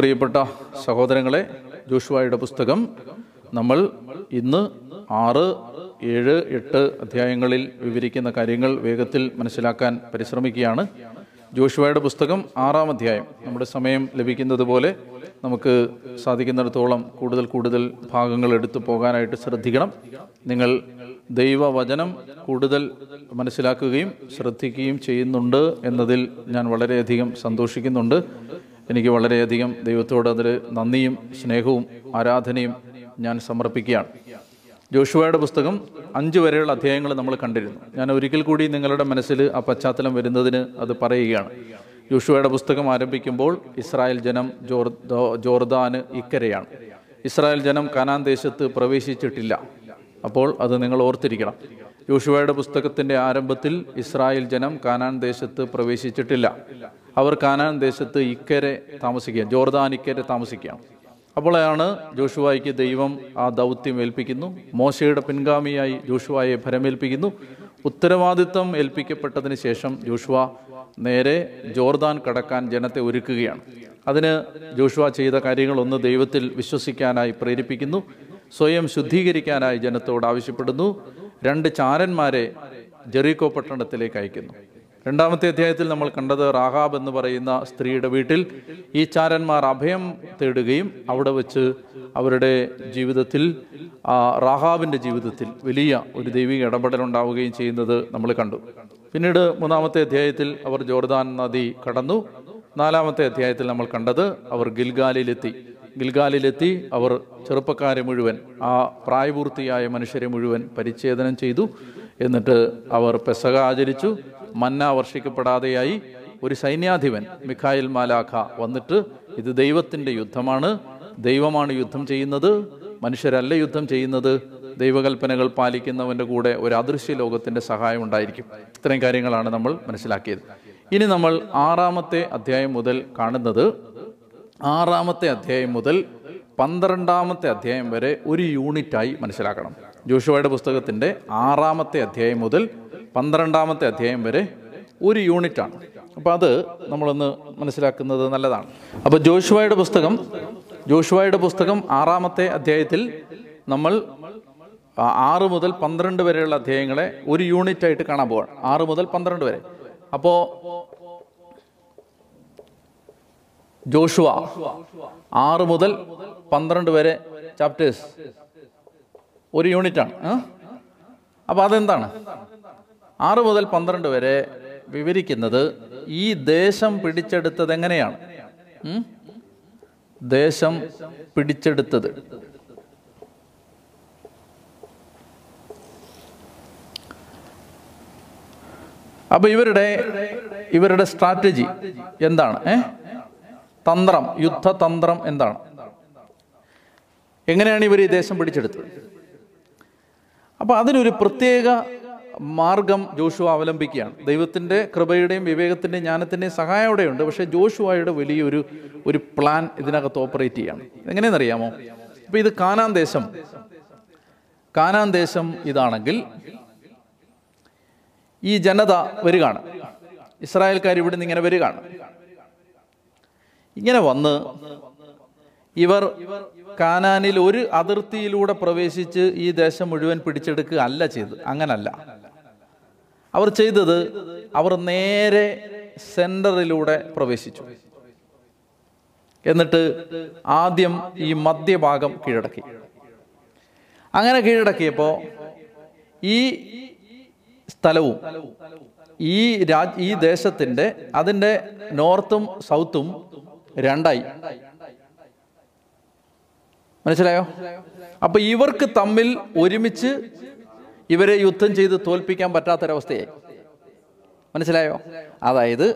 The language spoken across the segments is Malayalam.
പ്രിയപ്പെട്ട സഹോദരങ്ങളെ, ജോഷുവയുടെ പുസ്തകം നമ്മൾ ഇന്ന് 6, 7, 8 അധ്യായങ്ങളിൽ വിവരിക്കുന്ന കാര്യങ്ങൾ വേഗത്തിൽ മനസ്സിലാക്കാൻ പരിശ്രമിക്കുകയാണ്. ജോഷുവയുടെ പുസ്തകം 6-ാം അധ്യായം. നമ്മുടെ സമയം ലഭിക്കുന്നത് പോലെ നമുക്ക് സാധിക്കുന്നിടത്തോളം കൂടുതൽ ഭാഗങ്ങൾ എടുത്തു പോകാനായിട്ട് ശ്രദ്ധിക്കണം. നിങ്ങൾ ദൈവവചനം കൂടുതൽ മനസ്സിലാക്കുകയും ശ്രദ്ധിക്കുകയും ചെയ്യുന്നുണ്ട് എന്നതിൽ ഞാൻ വളരെയധികം സന്തോഷിക്കുന്നുണ്ട്. എനിക്ക് വളരെയധികം ദൈവത്തോട് അതിൽ നന്ദിയും സ്നേഹവും ആരാധനയും ഞാൻ സമർപ്പിക്കുകയാണ്. ജോഷുവയുടെ പുസ്തകം 5 വരെയുള്ള അധ്യായങ്ങൾ നമ്മൾ കണ്ടിരുന്നു. ഞാൻ ഒരിക്കൽ കൂടി നിങ്ങളുടെ മനസ്സിൽ ആ പശ്ചാത്തലം വരുന്നതിന് അത് പറയുകയാണ്. ജോഷുവയുടെ പുസ്തകം ആരംഭിക്കുമ്പോൾ ഇസ്രായേൽ ജനം ജോർദാന് ഇക്കരയാണ്. ഇസ്രായേൽ ജനം കനാൻ ദേശത്ത് പ്രവേശിച്ചിട്ടില്ല. അപ്പോൾ അത് നിങ്ങൾ ഓർത്തിരിക്കണം. യോശുവയുടെ പുസ്തകത്തിൻ്റെ ആരംഭത്തിൽ ഇസ്രായേൽ ജനം കാനാൻ ദേശത്ത് പ്രവേശിച്ചിട്ടില്ല. അവർ കാനാൻ ദേശത്ത് ഇക്കരെ താമസിക്കുകയാണ്, ജോർദാൻ ഇക്കരെ താമസിക്കുകയാണ്. അപ്പോഴാണ് ജോഷുവയ്ക്ക് ദൈവം ആ ദൗത്യം ഏൽപ്പിക്കുന്നു. മോശയുടെ പിൻഗാമിയായി ജോഷുവയെ ഭരമേൽപ്പിക്കുന്നു. ഉത്തരവാദിത്വം ഏൽപ്പിക്കപ്പെട്ടതിന് ശേഷം ജോഷുവ നേരെ ജോർദാൻ കടക്കാൻ ജനത്തെ ഒരുക്കുകയാണ്. അതിന് ജോഷുവ ചെയ്ത കാര്യങ്ങളൊന്ന് ദൈവത്തിൽ വിശ്വസിക്കാനായി പ്രേരിപ്പിക്കുന്നു. സ്വയം ശുദ്ധീകരിക്കാനായി ജനത്തോട് ആവശ്യപ്പെടുന്നു. 2 ചാരന്മാരെ ജെറിക്കോ പട്ടണത്തിലേക്ക് അയക്കുന്നു. 2-ാമത്തെ അധ്യായത്തിൽ നമ്മൾ കണ്ടത് റാഹാബ് എന്ന് പറയുന്ന സ്ത്രീയുടെ വീട്ടിൽ ഈ ചാരന്മാർ അഭയം തേടുകയും അവിടെ വച്ച് അവരുടെ ജീവിതത്തിൽ, റാഹാബിൻ്റെ ജീവിതത്തിൽ വലിയ ഒരു ദൈവിക ഇടപെടലുണ്ടാവുകയും ചെയ്യുന്നത് നമ്മൾ കണ്ടു. പിന്നീട് 3-ാമത്തെ അധ്യായത്തിൽ അവർ ജോർദാൻ നദി കടന്നു. 4-ാമത്തെ അധ്യായത്തിൽ നമ്മൾ കണ്ടത് അവർ ഗിൽഗാലിലെത്തി അവർ ചെറുപ്പക്കാരെ മുഴുവൻ, ആ പ്രായപൂർത്തിയായ മനുഷ്യരെ മുഴുവൻ പരിച്ഛേദനം ചെയ്തു. എന്നിട്ട് അവർ പെസഹ ആചരിച്ചു. മന്ന വർഷിക്കപ്പെടാതെയായി. ഒരു സൈന്യാധിപൻ മിഖായിൽ മാലാഖ വന്നിട്ട് ഇത് ദൈവത്തിൻ്റെ യുദ്ധമാണ്, ദൈവമാണ് യുദ്ധം ചെയ്യുന്നത്, മനുഷ്യരല്ല യുദ്ധം ചെയ്യുന്നത്, ദൈവകൽപ്പനകൾ പാലിക്കുന്നവൻ്റെ കൂടെ ഒരു അദൃശ്യ ലോകത്തിൻ്റെ സഹായം ഉണ്ടായിരിക്കും. ഇത്രയും കാര്യങ്ങളാണ് നമ്മൾ മനസ്സിലാക്കിയത്. ഇനി നമ്മൾ 6-ാമത്തെ അധ്യായം മുതൽ കാണുന്നത്, 6-ാമത്തെ അധ്യായം മുതൽ 12-ാമത്തെ അധ്യായം വരെ ഒരു യൂണിറ്റായി മനസ്സിലാക്കണം. ജോഷുവയുടെ പുസ്തകത്തിൻ്റെ 6-ാമത്തെ അധ്യായം മുതൽ 12-ാമത്തെ അധ്യായം വരെ ഒരു യൂണിറ്റാണ്. അപ്പോൾ അത് നമ്മളൊന്ന് മനസ്സിലാക്കുന്നത് നല്ലതാണ്. അപ്പോൾ ജോഷുവയുടെ പുസ്തകം 6-ാമത്തെ അധ്യായത്തിൽ നമ്മൾ 6 മുതൽ 12 വരെയുള്ള അധ്യായങ്ങളെ ഒരു യൂണിറ്റായിട്ട് കാണാൻ പോവാണ്. 6 മുതൽ 12 വരെ. അപ്പോൾ ജോഷുവ 6 മുതൽ 12 വരെ ചാപ്റ്റേഴ്സ് ഒരു യൂണിറ്റാണ്. അപ്പോൾ അതെന്താണ്? 6 മുതൽ 12 വരെ വിവരിക്കുന്നത് ഈ ദേശം പിടിച്ചെടുത്തത് എങ്ങനെയാണ്. ദേശം പിടിച്ചെടുത്തത്, അപ്പോൾ ഇവരുടെ സ്ട്രാറ്റജി എന്താണ്, തന്ത്രം, യുദ്ധതന്ത്രം എന്താണ്, എങ്ങനെയാണ് ഇവർ ഈ ദേശം പിടിച്ചെടുത്തത്. അപ്പോൾ അതിനൊരു പ്രത്യേക മാർഗം ജോഷുവ അവലംബിക്കുകയാണ്. ദൈവത്തിൻ്റെ കൃപയുടെയും വിവേകത്തിൻ്റെയും ജ്ഞാനത്തിൻ്റെയും സഹായം അവിടെയുണ്ട്. പക്ഷേ ജോഷുവയുടെ വലിയൊരു പ്ലാൻ ഇതിനകത്ത് ഓപ്പറേറ്റ് ചെയ്യുകയാണ്. എങ്ങനെയെന്നറിയാമോ? അപ്പോൾ ഇത് കാനാൻ ദേശം ഇതാണെങ്കിൽ ഈ ജനത വരികയാണ്, ഇസ്രായേൽക്കാർ ഇവിടെ നിന്ന് ഇങ്ങനെ വരികയാണ്. ഇങ്ങനെ വന്ന് ഇവർ കാനാനിൽ ഒരു അതിർത്തിയിലൂടെ പ്രവേശിച്ച് ഈ ദേശം മുഴുവൻ പിടിച്ചെടുക്കുക അല്ല ചെയ്ത്, അങ്ങനല്ല അവർ ചെയ്തത്. അവർ നേരെ സെന്ററിലൂടെ പ്രവേശിച്ചു. എന്നിട്ട് ആദ്യം ഈ മധ്യഭാഗം കീഴടക്കി. അങ്ങനെ കീഴടക്കിയപ്പോൾ ഈ സ്ഥലവും ഈ ദേശത്തിൻ്റെ, അതിൻ്റെ നോർത്തും സൗത്തും രണ്ടായി. മനസ്സിലായോ? അപ്പൊ ഇവർക്ക് തമ്മിൽ ഒരുമിച്ച് ഇവരെ യുദ്ധം ചെയ്ത് തോൽപ്പിക്കാൻ പറ്റാത്തൊരവസ്ഥയായി. മനസ്സിലായോ? അതായത്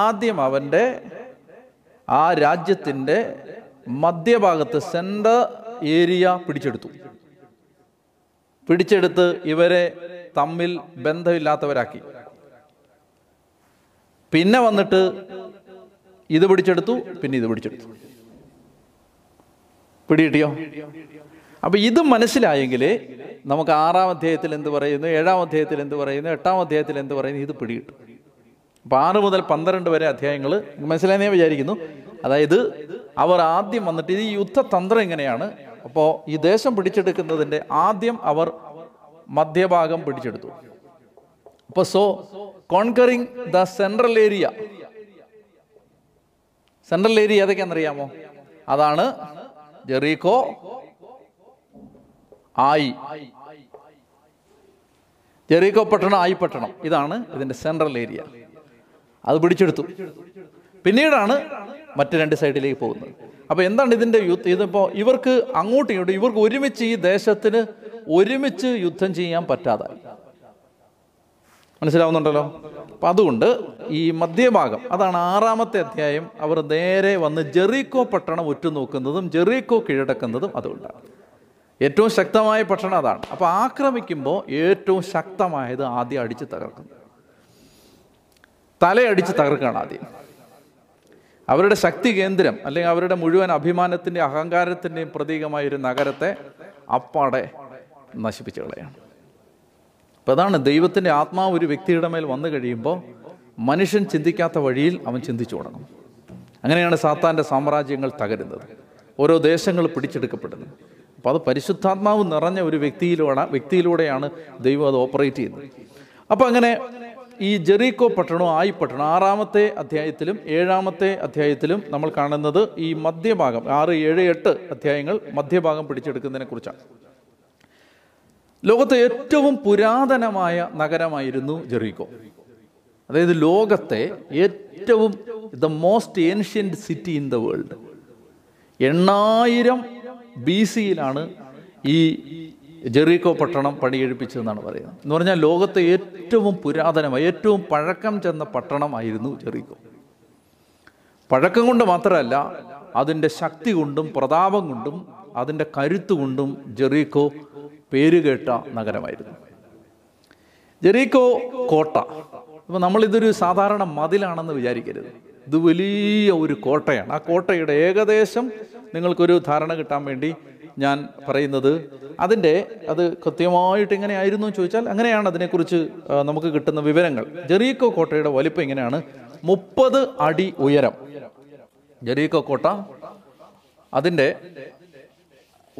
ആദ്യം അവൻ്റെ ആ രാജ്യത്തിൻ്റെ മധ്യഭാഗത്ത് സെൻട്രൽ ഏരിയ പിടിച്ചെടുത്ത് ഇവരെ തമ്മിൽ ബന്ധമില്ലാത്തവരാക്കി. പിന്നെ വന്നിട്ട് ഇത് പിടിച്ചെടുത്തു, പിന്നെ ഇത് പിടിച്ചെടുത്തു. പിടികിട്ടിയോ? അപ്പം ഇത് മനസ്സിലായെങ്കിൽ നമുക്ക് 6-ാം അധ്യായത്തിൽ എന്ത് പറയുന്നു, 7-ാം അധ്യായത്തിൽ എന്ത് പറയുന്നു, 8-ാം അധ്യായത്തിൽ എന്ത് പറയുന്നു, ഇത് പിടികിട്ടും. അപ്പം 6 മുതൽ 12 വരെ അധ്യായങ്ങൾ മനസ്സിലായെന്നേ വിചാരിക്കുന്നു. അതായത് അവർ ആദ്യം വന്നിട്ട് ഈ യുദ്ധതന്ത്രം എങ്ങനെയാണ്? അപ്പോൾ ഈ ദേശം പിടിച്ചെടുക്കുന്നതിൻ്റെ ആദ്യം അവർ മധ്യഭാഗം പിടിച്ചെടുത്തു. അപ്പോൾ conquering the central area. Central area ഏതൊക്കെയാണെന്നറിയാമോ? അതാണ് ജെറീക്കോ, ആയി, ജെറീക്കോ പട്ടണം, ആയി പട്ടണം. ഇതാണ് ഇതിൻ്റെ സെൻട്രൽ ഏരിയ. അത് പിടിച്ചെടുത്തു. പിന്നീടാണ് മറ്റ് രണ്ട് സൈഡിലേക്ക് പോകുന്നത്. അപ്പോൾ എന്താണ് ഇതിൻ്റെ യുദ്ധം? ഇതിപ്പോൾ ഇവർക്ക് അങ്ങോട്ടും ഇങ്ങോട്ടും ഇവർക്ക് ഒരുമിച്ച് ഈ ദേശത്തിന് ഒരുമിച്ച് യുദ്ധം ചെയ്യാൻ പറ്റാതായി. മനസ്സിലാവുന്നുണ്ടല്ലോ? അപ്പം അതുകൊണ്ട് ഈ മധ്യഭാഗം, അതാണ് 6-ാമത്തെ അധ്യായം, അവർ നേരെ വന്ന് ജെറീക്കോ പട്ടണം ഉറ്റുനോക്കുന്നതും ജെറീക്കോ കീഴടക്കുന്നതും അതുകൊണ്ടാണ്. ഏറ്റവും ശക്തമായ പട്ടണം അതാണ്. അപ്പോൾ ആക്രമിക്കുമ്പോൾ ഏറ്റവും ശക്തമായത് ആദ്യം അടിച്ച് തകർക്കുന്നത്, തലയടിച്ച് തകർക്കുകയാണ് ആദ്യം. അവരുടെ ശക്തി കേന്ദ്രം, അല്ലെങ്കിൽ അവരുടെ മുഴുവൻ അഭിമാനത്തിൻ്റെയും അഹങ്കാരത്തിൻ്റെയും പ്രതീകമായ ഒരു നഗരത്തെ അപ്പാടെ നശിപ്പിച്ചു കളയാണ്. അപ്പോൾ അതാണ് ദൈവത്തിൻ്റെ ആത്മാവ് ഒരു വ്യക്തിയുടെ മേൽ വന്നു കഴിയുമ്പോൾ മനുഷ്യൻ ചിന്തിക്കാത്ത വഴിയിൽ അവൻ ചിന്തിച്ചു തുടങ്ങും. അങ്ങനെയാണ് സാത്താൻ്റെ സാമ്രാജ്യങ്ങൾ തകരുന്നത്, ഓരോ ദേശങ്ങൾ പിടിച്ചെടുക്കപ്പെടുന്നത്. അപ്പോൾ അത് പരിശുദ്ധാത്മാവ് നിറഞ്ഞ ഒരു വ്യക്തിയിലൂടെയാണ് ദൈവം അത് ഓപ്പറേറ്റ് ചെയ്യുന്നത്. അപ്പോൾ അങ്ങനെ ഈ ജെറീക്കോ പട്ടണവും ആയി പട്ടണം 6-ാമത്തെ അധ്യായത്തിലും 7-ാമത്തെ അധ്യായത്തിലും നമ്മൾ കാണുന്നത് ഈ മധ്യഭാഗം, 6, 7, 8 അധ്യായങ്ങൾ മധ്യഭാഗം പിടിച്ചെടുക്കുന്നതിനെ കുറിച്ചാണ്. ലോകത്തെ ഏറ്റവും പുരാതനമായ നഗരമായിരുന്നു ജെറീക്കോ. അതായത് ലോകത്തെ ഏറ്റവും the most ancient city in the world. 8000 BC ഈ ജെറീക്കോ പട്ടണം പണിയെഴുപ്പിച്ചതെന്നാണ് പറയുന്നത്. എന്ന് പറഞ്ഞാൽ ലോകത്തെ ഏറ്റവും പുരാതനമായ, ഏറ്റവും പഴക്കം ചെന്ന പട്ടണമായിരുന്നു ജെറീക്കോ. പഴക്കം കൊണ്ട് മാത്രമല്ല, അതിൻ്റെ ശക്തി കൊണ്ടും പ്രതാപം കൊണ്ടും അതിൻ്റെ കരുത്തുകൊണ്ടും ജെറീക്കോ പേരുകേട്ട നഗരമായിരുന്നു. ജെറീക്കോ കോട്ട, അപ്പോൾ നമ്മളിതൊരു സാധാരണ മതിലാണെന്ന് വിചാരിക്കരുത്. ഇത് വലിയ ഒരു കോട്ടയാണ്. ആ കോട്ടയുടെ ഏകദേശം നിങ്ങൾക്കൊരു ധാരണ കിട്ടാൻ വേണ്ടി ഞാൻ പറയുന്നത്, അത് കൃത്യമായിട്ട് എങ്ങനെയായിരുന്നു എന്ന് ചോദിച്ചാൽ അങ്ങനെയാണ് അതിനെക്കുറിച്ച് നമുക്ക് കിട്ടുന്ന വിവരങ്ങൾ. ജെറീക്കോ കോട്ടയുടെ വലിപ്പം എങ്ങനെയാണ്? 30 അടി ഉയരം ജെറീക്കോ കോട്ട. അതിൻ്റെ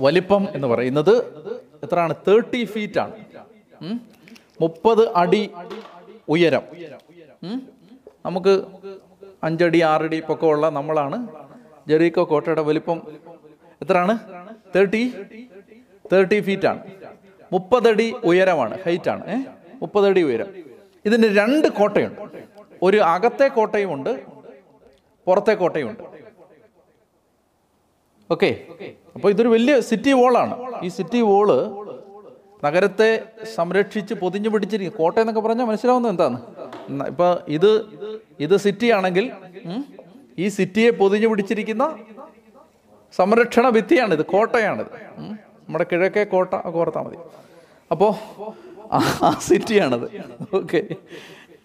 വലിപ്പം എന്ന് പറയുന്നത് എത്രയാണ്? 30 ഫീറ്റാണ്. 30 അടി ഉയരം. നമുക്ക് 5 അടി 6 അടി പൊക്കമുള്ള നമ്മളാണ്. ജെറീക്കോ കോട്ടയുടെ വലിപ്പം എത്രയാണ്? 30 ഫീറ്റാണ്. 30 അടി ഉയരമാണ്, ഹൈറ്റാണ്. 30 അടി ഉയരം. ഇതിന് 2 കോട്ടയുണ്ട്. ഒരു അകത്തെ കോട്ടയുമുണ്ട്, പുറത്തെ കോട്ടയുമുണ്ട്. ഓക്കെ. അപ്പോൾ ഇതൊരു വലിയ സിറ്റി വോളാണ്. ഈ സിറ്റി വോള് നഗരത്തെ സംരക്ഷിച്ച് പൊതിഞ്ഞു പിടിച്ചിരിക്കും. കോട്ടയെന്നൊക്കെ പറഞ്ഞാൽ മനസ്സിലാവുന്നത് എന്താണ്? ഇപ്പം ഇത് സിറ്റി ആണെങ്കിൽ ഈ സിറ്റിയെ പൊതിഞ്ഞു പിടിച്ചിരിക്കുന്ന സംരക്ഷണ ഭിത്തിയാണിത്, കോട്ടയാണിത്. നമ്മുടെ കിഴക്കേ കോട്ട ഒക്കെ ഓർത്താൽ മതി. അപ്പോൾ ആ സിറ്റിയാണത്. ഓക്കെ.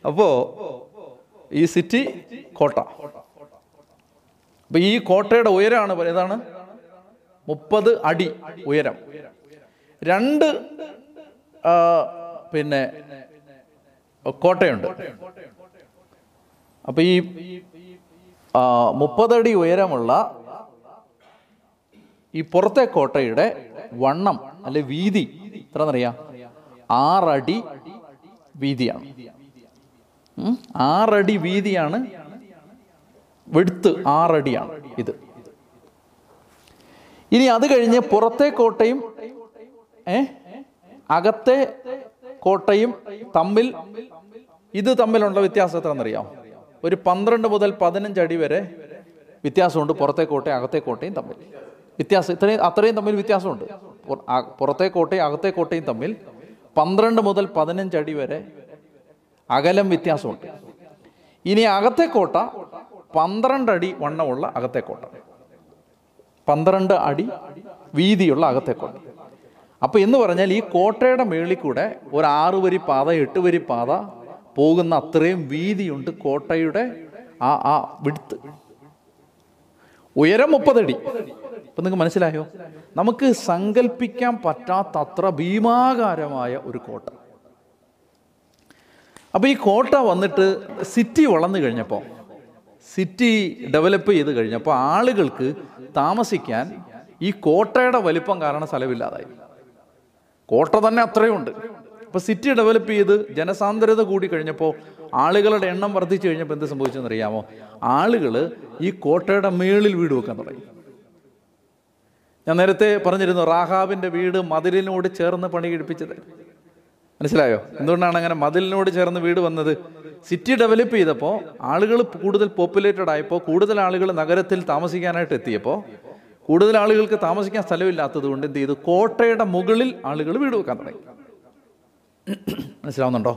അപ്പോൾ ഈ സിറ്റി കോട്ട. അപ്പോൾ ഈ കോട്ടയുടെ ഉയരമാണ് ഇതാണ് 30 അടി ഉയരം. 2 കോട്ടയുണ്ട്. അപ്പോൾ ഈ 30 അടി ഉയരമുള്ള ഈ പുറത്തെ കോട്ടയുടെ വണ്ണം അല്ലെ വീതി എത്രയെന്നറിയാം? 6 അടി വീതിയാണ്. 6 അടി വീതിയാണ്, വെടുത്ത് 6 അടിയാണ് ഇത്. ഇനി അത് കഴിഞ്ഞ് പുറത്തെ കോട്ടയും അകത്തെ കോട്ടയും തമ്മിലുള്ള വ്യത്യാസം എത്രയെന്നറിയാം? ഒരു 12 മുതൽ 15 അടി വരെ വ്യത്യാസമുണ്ട് പുറത്തെ കോട്ടയും അകത്തെ കോട്ടയും തമ്മിൽ. അത്രയും തമ്മിൽ വ്യത്യാസമുണ്ട്. പുറത്തെ കോട്ടയും അകത്തെ കോട്ടയും തമ്മിൽ 12 മുതൽ 15 അടി വരെ അകലം വ്യത്യാസമുണ്ട്. ഇനി അകത്തെ കോട്ട 12 അടി വണ്ണമുള്ള അകത്തെ കോട്ട, 12 അടി വീതിയുള്ള അകത്തെ കോട്ട. അപ്പോൾ എന്ന് പറഞ്ഞാൽ ഈ കോട്ടയുടെ മേളിൽ കൂടെ ഒരു 6 വരി പാത, 8 വരി പാത പോകുന്ന അത്രയും വീതിയുണ്ട് കോട്ടയുടെ. ആ വിടുത്ത് ഉയരം 30 അടി. അപ്പം നിങ്ങൾക്ക് മനസ്സിലായോ? നമുക്ക് സങ്കല്പിക്കാൻ പറ്റാത്ത അത്ര ഭീമാകാരമായ ഒരു കോട്ട. അപ്പോൾ ഈ കോട്ട വന്നിട്ട് സിറ്റി വളർന്നു കഴിഞ്ഞപ്പോൾ സിറ്റി ഡെവലപ്പ് ചെയ്ത് കഴിഞ്ഞപ്പോൾ ആളുകൾക്ക് താമസിക്കാൻ ഈ കോട്ടയുടെ വലിപ്പം കാരണം സ്ഥലമില്ലാതായി. കോട്ട തന്നെ അത്രയുണ്ട്. അപ്പോൾ സിറ്റി ഡെവലപ്പ് ചെയ്ത് ജനസാന്ദ്രത കൂടി കഴിഞ്ഞപ്പോൾ ആളുകളുടെ എണ്ണം വർദ്ധിച്ചു കഴിഞ്ഞപ്പോൾ എന്ത് സംഭവിച്ചെന്ന് അറിയാമോ? ആളുകൾ ഈ കോട്ടയുടെ മേളിൽ വീട് വെക്കാൻ തുടങ്ങി. ഞാൻ നേരത്തെ പറഞ്ഞിരുന്നു, റാഹാബിൻ്റെ വീട് മതിലിനോട് ചേർന്ന് പണി കഴിപ്പിച്ചത്. മനസ്സിലായോ എന്തുകൊണ്ടാണ് അങ്ങനെ മതിലിനോട് ചേർന്ന് വീട് വന്നത്? സിറ്റി ഡെവലപ്പ് ചെയ്തപ്പോൾ ആളുകൾ കൂടുതൽ പോപ്പുലേറ്റഡ് ആയപ്പോൾ, കൂടുതൽ ആളുകൾ നഗരത്തിൽ താമസിക്കാനായിട്ട് എത്തിയപ്പോൾ, കൂടുതൽ ആളുകൾക്ക് താമസിക്കാൻ സ്ഥലമില്ലാത്തത് കൊണ്ട് എന്ത് ചെയ്തു? കോട്ടയുടെ മുകളിൽ ആളുകൾ വീട് വെക്കാൻ തുടങ്ങി. മനസ്സിലാവുന്നുണ്ടോ?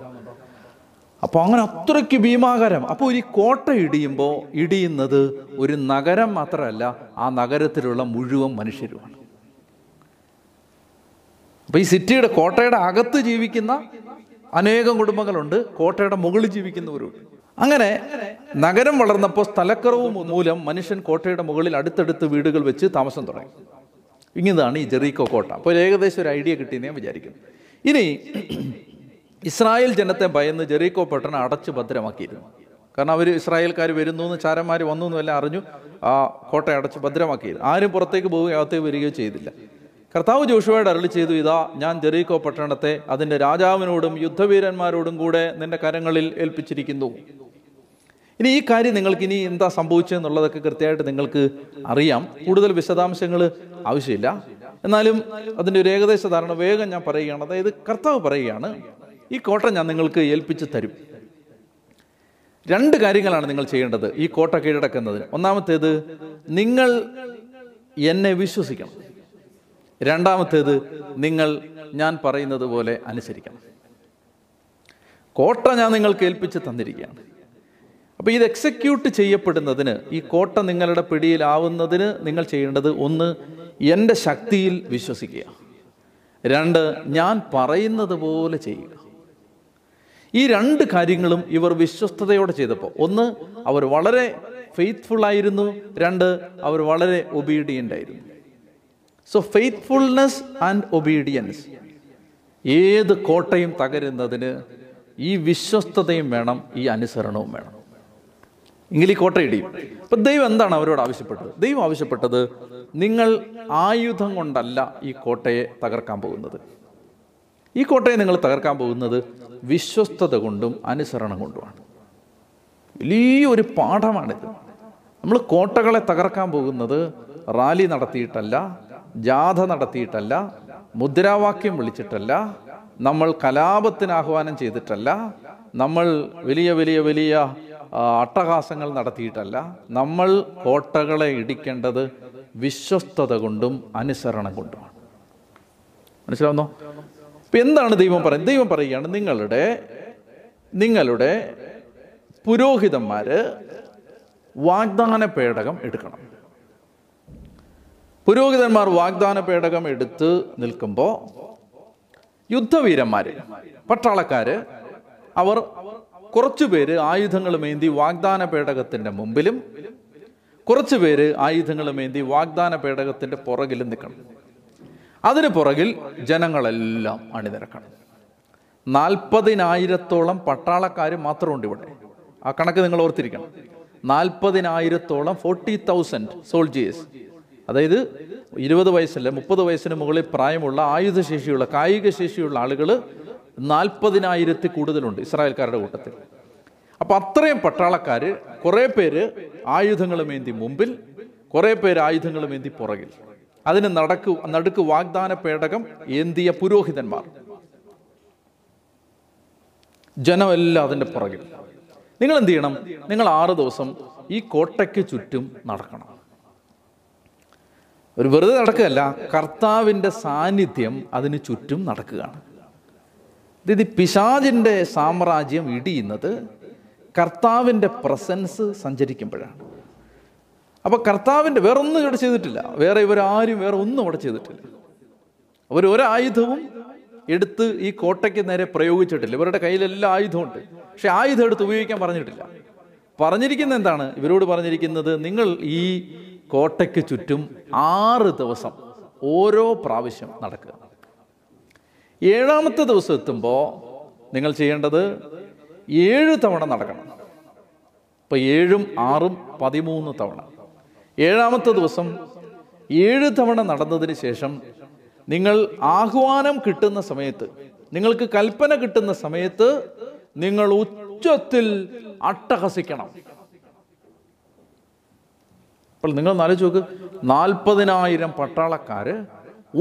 അപ്പോൾ അങ്ങനെ അത്രയ്ക്ക് ഭീമാകരം. അപ്പോൾ ഒരു കോട്ട ഇടിയുമ്പോൾ ഇടിയുന്നത് ഒരു നഗരം മാത്രമല്ല, ആ നഗരത്തിലുള്ള മുഴുവൻ മനുഷ്യരുമാണ്. അപ്പോൾ ഈ സിറ്റിയുടെ കോട്ടയുടെ അകത്ത് ജീവിക്കുന്ന അനേകം കുടുംബങ്ങളുണ്ട്, കോട്ടയുടെ മുകളിൽ ജീവിക്കുന്നവരുണ്ട്. അങ്ങനെ നഗരം വളർന്നപ്പോൾ സ്ഥലക്കുറവ് മൂലം മനുഷ്യൻ കോട്ടയുടെ മുകളിൽ അടുത്തടുത്ത് വീടുകൾ വെച്ച് താമസം തുടങ്ങി. ഇങ്ങനെയാണ് ഈ ജെറീക്കോ കോട്ട. അപ്പോൾ ഏകദേശം ഒരു ഐഡിയ കിട്ടിയെന്ന് ഞാൻ വിചാരിക്കുന്നു. ഇനി ഇസ്രായേൽ ജനത്തെ ഭയന്ന് ജെറീക്കോ പട്ടണം അടച്ച് ഭദ്രമാക്കിയിരുന്നു. കാരണം അവർ ഇസ്രായേൽക്കാർ വരുന്നു എന്ന്, ചാരന്മാർ വന്നു എന്നെല്ലാം അറിഞ്ഞു ആ കോട്ട അടച്ച് ഭദ്രമാക്കിയിരുന്നു. ആരും പുറത്തേക്ക് പോവുകയോ അകത്തേക്ക് വരികയോ ചെയ്തില്ല. കർത്താവ് ജോഷുവയോട് അരുളി ചെയ്തു, ഇതാ ഞാൻ ജെറീക്കോ പട്ടണത്തെ അതിൻ്റെ രാജാവിനോടും യുദ്ധവീരന്മാരോടും കൂടെ നിന്റെ കരങ്ങളിൽ ഏൽപ്പിച്ചിരിക്കുന്നു. ഇനി ഈ കാര്യം നിങ്ങൾക്ക് ഇനി എന്താ സംഭവിച്ചതെന്നുള്ളതൊക്കെ കൃത്യമായിട്ട് നിങ്ങൾക്ക് അറിയാം. കൂടുതൽ വിശദാംശങ്ങൾ ആവശ്യമില്ല. എന്നാലും അതിൻ്റെ ഒരു ഏകദേശ ധാരണ വേഗം ഞാൻ പറയുകയാണ്. അതായത് കർത്താവ് പറയുകയാണ്, ഈ കോട്ട ഞാൻ നിങ്ങൾക്ക് ഏൽപ്പിച്ച് തരും. രണ്ട് കാര്യങ്ങളാണ് നിങ്ങൾ ചെയ്യേണ്ടത് ഈ കോട്ട കീഴടക്കുന്നതിന്. ഒന്നാമത്തേത്, നിങ്ങൾ എന്നെ വിശ്വസിക്കണം. രണ്ടാമത്തേത്, നിങ്ങൾ ഞാൻ പറയുന്നത് പോലെ അനുസരിക്കണം. കോട്ട ഞാൻ നിങ്ങൾക്ക് ഏൽപ്പിച്ച് തന്നിരിക്കുകയാണ്. അപ്പോൾ ഇത് എക്സിക്യൂട്ട് ചെയ്യപ്പെടുന്നതിന്, ഈ കോട്ട നിങ്ങളുടെ പിടിയിലാവുന്നതിന് നിങ്ങൾ ചെയ്യേണ്ടത്, ഒന്ന്, എൻ്റെ ശക്തിയിൽ വിശ്വസിക്കുക. രണ്ട്, ഞാൻ പറയുന്നത് പോലെ ചെയ്യുക. ഈ രണ്ട് കാര്യങ്ങളും ഇവർ വിശ്വസ്തയോടെ ചെയ്തപ്പോൾ, ഒന്ന്, അവർ വളരെ ഫെയ്ത്ത്ഫുൾ ആയിരുന്നു. രണ്ട്, അവർ വളരെ ഒബീഡിയൻ്റ് ആയിരുന്നു. So faithfulness and obedience. ഏത് കോട്ടയും തകരുന്നതിന് ഈ വിശ്വസ്തയും വേണം, ഈ അനുസരണവും വേണം. എങ്കിൽ ഈ കോട്ട ഇടിയും. അപ്പം ദൈവം എന്താണ് അവരോട് ആവശ്യപ്പെട്ടത്? ദൈവം ആവശ്യപ്പെട്ടത്, നിങ്ങൾ ആയുധം കൊണ്ടല്ല ഈ കോട്ടയെ തകർക്കാൻ പോകുന്നത്. ഈ കോട്ടയെ നിങ്ങൾ തകർക്കാൻ പോകുന്നത് വിശ്വസ്തത കൊണ്ടും അനുസരണം കൊണ്ടുമാണ്. വലിയൊരു പാഠമാണിത്. നമ്മൾ കോട്ടകളെ തകർക്കാൻ പോകുന്നത് റാലി നടത്തിയിട്ടല്ല, ജാഥ നടത്തിയിട്ടല്ല, മുദ്രാവാക്യം വിളിച്ചിട്ടല്ല, നമ്മൾ കലാപത്തിന് ആഹ്വാനം ചെയ്തിട്ടല്ല, നമ്മൾ വലിയ വലിയ വലിയ അട്ടഹാസങ്ങൾ നടത്തിയിട്ടല്ല. നമ്മൾ കോട്ടകളെ ഇടിക്കേണ്ടത് വിശ്വസ്തത കൊണ്ടും അനുസരണം കൊണ്ടുമാണ്. മനസ്സിലാവുന്നോ? ഇപ്പം എന്താണ് ദൈവം പറയുന്നത്? ദൈവം പറയുകയാണ്, നിങ്ങളുടെ പുരോഹിതന്മാർ വാഗ്ദാന പേടകം എടുക്കണം. പുരോഹിതന്മാർ വാഗ്ദാന പേടകം എടുത്ത് നിൽക്കുമ്പോൾ യുദ്ധവീരന്മാർ, പട്ടാളക്കാർ, അവർ കുറച്ചുപേര് ആയുധങ്ങളുമേന്തി വാഗ്ദാന പേടകത്തിൻ്റെ മുമ്പിലും കുറച്ചുപേര് ആയുധങ്ങളുമേന്തി വാഗ്ദാന പേടകത്തിൻ്റെ പുറകിലും നിൽക്കണം. അതിന് പുറകിൽ ജനങ്ങളെല്ലാം അണിനിരക്കണം. 40,000 പട്ടാളക്കാർ മാത്രമുണ്ട് ഇവിടെ. ആ കണക്ക് നിങ്ങൾ ഓർത്തിരിക്കണം. 40,000, 40,000 സോൾജിയേഴ്സ്. അതായത് 20 വയസ്സിന് മുകളിൽ പ്രായമുള്ള, ആയുധശേഷിയുള്ള, കായിക ശേഷിയുള്ള ആളുകൾ 40,000 കൂടുതലുണ്ട് ഇസ്രായേൽക്കാരുടെ കൂട്ടത്തിൽ. അപ്പം അത്രയും പട്ടാളക്കാർ, കുറേ പേര് ആയുധങ്ങളുമേന്തി മുമ്പിൽ, കുറേ പേര് ആയുധങ്ങളുമേന്തി പുറകിൽ, അതിന് നടുക്ക് വാഗ്ദാന പേടകം ഏന്തിയ പുരോഹിതന്മാർ, ജനമെല്ലാം അതിൻ്റെ പുറകിൽ. നിങ്ങൾ എന്ത് ചെയ്യണം? നിങ്ങൾ 6 ദിവസം ഈ കോട്ടയ്ക്ക് ചുറ്റും നടക്കണം. ഒരു വെറുതെ നടക്കുകയല്ല, കർത്താവിൻ്റെ സാന്നിധ്യം അതിന് ചുറ്റും നടക്കുകയാണ്. ഇത് പിശാചിൻ്റെ സാമ്രാജ്യം ഇടിയുന്നത് കർത്താവിൻ്റെ പ്രസൻസ് സഞ്ചരിക്കുമ്പോഴാണ്. അപ്പോൾ കർത്താവിൻ്റെ വേറൊന്നും ഇവിടെ ചെയ്തിട്ടില്ല, ഇവരാരും വേറെ ഒന്നും ഇവിടെ ചെയ്തിട്ടില്ല. അവരൊരായുധവും എടുത്ത് ഈ കോട്ടയ്ക്ക് നേരെ പ്രയോഗിച്ചിട്ടില്ല. ഇവരുടെ കയ്യിലെല്ലാം ആയുധമുണ്ട്, പക്ഷെ ആയുധം എടുത്ത് ഉപയോഗിക്കാൻ പറഞ്ഞിട്ടില്ല. പറഞ്ഞിരിക്കുന്നത് എന്താണ്? ഇവരോട് പറഞ്ഞിരിക്കുന്നത്, നിങ്ങൾ ഈ കോട്ടയ്ക്ക് ചുറ്റും 6 ദിവസം ഓരോ പ്രാവശ്യം നടക്കുക. 7-ാമത്തെ ദിവസം എത്തുമ്പോൾ നിങ്ങൾ ചെയ്യേണ്ടത് 7 തവണ നടക്കണം. അപ്പോൾ 7, 6, 13 തവണ. ഏഴാമത്തെ ദിവസം 7 തവണ നടന്നതിന് ശേഷം നിങ്ങൾ ആഹ്വാനം കിട്ടുന്ന സമയത്ത്, നിങ്ങൾക്ക് കൽപ്പന കിട്ടുന്ന സമയത്ത് നിങ്ങൾ ഉച്ചത്തിൽ അട്ടഹസിക്കണം. അപ്പോൾ നിങ്ങൾ ആലോചിച്ച് നോക്ക്, 40,000 പട്ടാളക്കാര്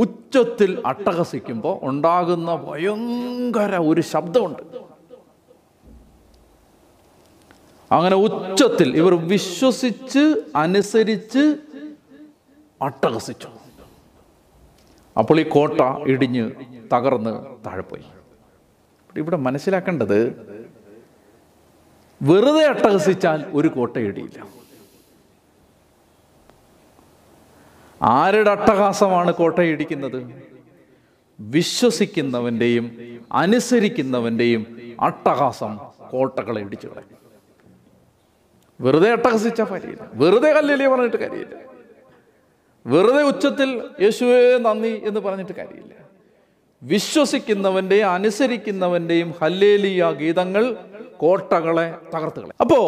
ഉച്ചത്തിൽ അട്ടഹസിക്കുമ്പോൾ ഉണ്ടാകുന്ന ഭയങ്കര ഒരു ശബ്ദമുണ്ട്. അങ്ങനെ ഉച്ചത്തിൽ ഇവർ വിശ്വസിച്ച് അനുസരിച്ച് അട്ടഹസിച്ചു. അപ്പോൾ ഈ കോട്ട ഇടിഞ്ഞ് തകർന്ന് താഴെപ്പോയി. ഇവിടെ മനസ്സിലാക്കേണ്ടത്, വെറുതെ അട്ടഹസിച്ചാൽ ഒരു കോട്ട ഇടിയില്ല. ആരുടെ അട്ടഹാസമാണ് കോട്ട ഇടിക്കുന്നത്? വിശ്വസിക്കുന്നവൻ്റെയും അനുസരിക്കുന്നവൻ്റെയും അട്ടഹാസം കോട്ടകളെ ഇടിച്ചു കളയും. വെറുതെ അട്ടഹസിച്ചാൽ കാര്യമില്ല, വെറുതെ ഹല്ലേലൂയ പറഞ്ഞിട്ട് കാര്യമില്ല, വെറുതെ ഉച്ചത്തിൽ യേശുവേ നന്ദി എന്ന് പറഞ്ഞിട്ട് കാര്യമില്ല. വിശ്വസിക്കുന്നവൻ്റെയും അനുസരിക്കുന്നവൻ്റെയും ഹല്ലേലൂയ ഗീതങ്ങൾ കോട്ടകളെ തകർത്ത് കളയും. അപ്പോൾ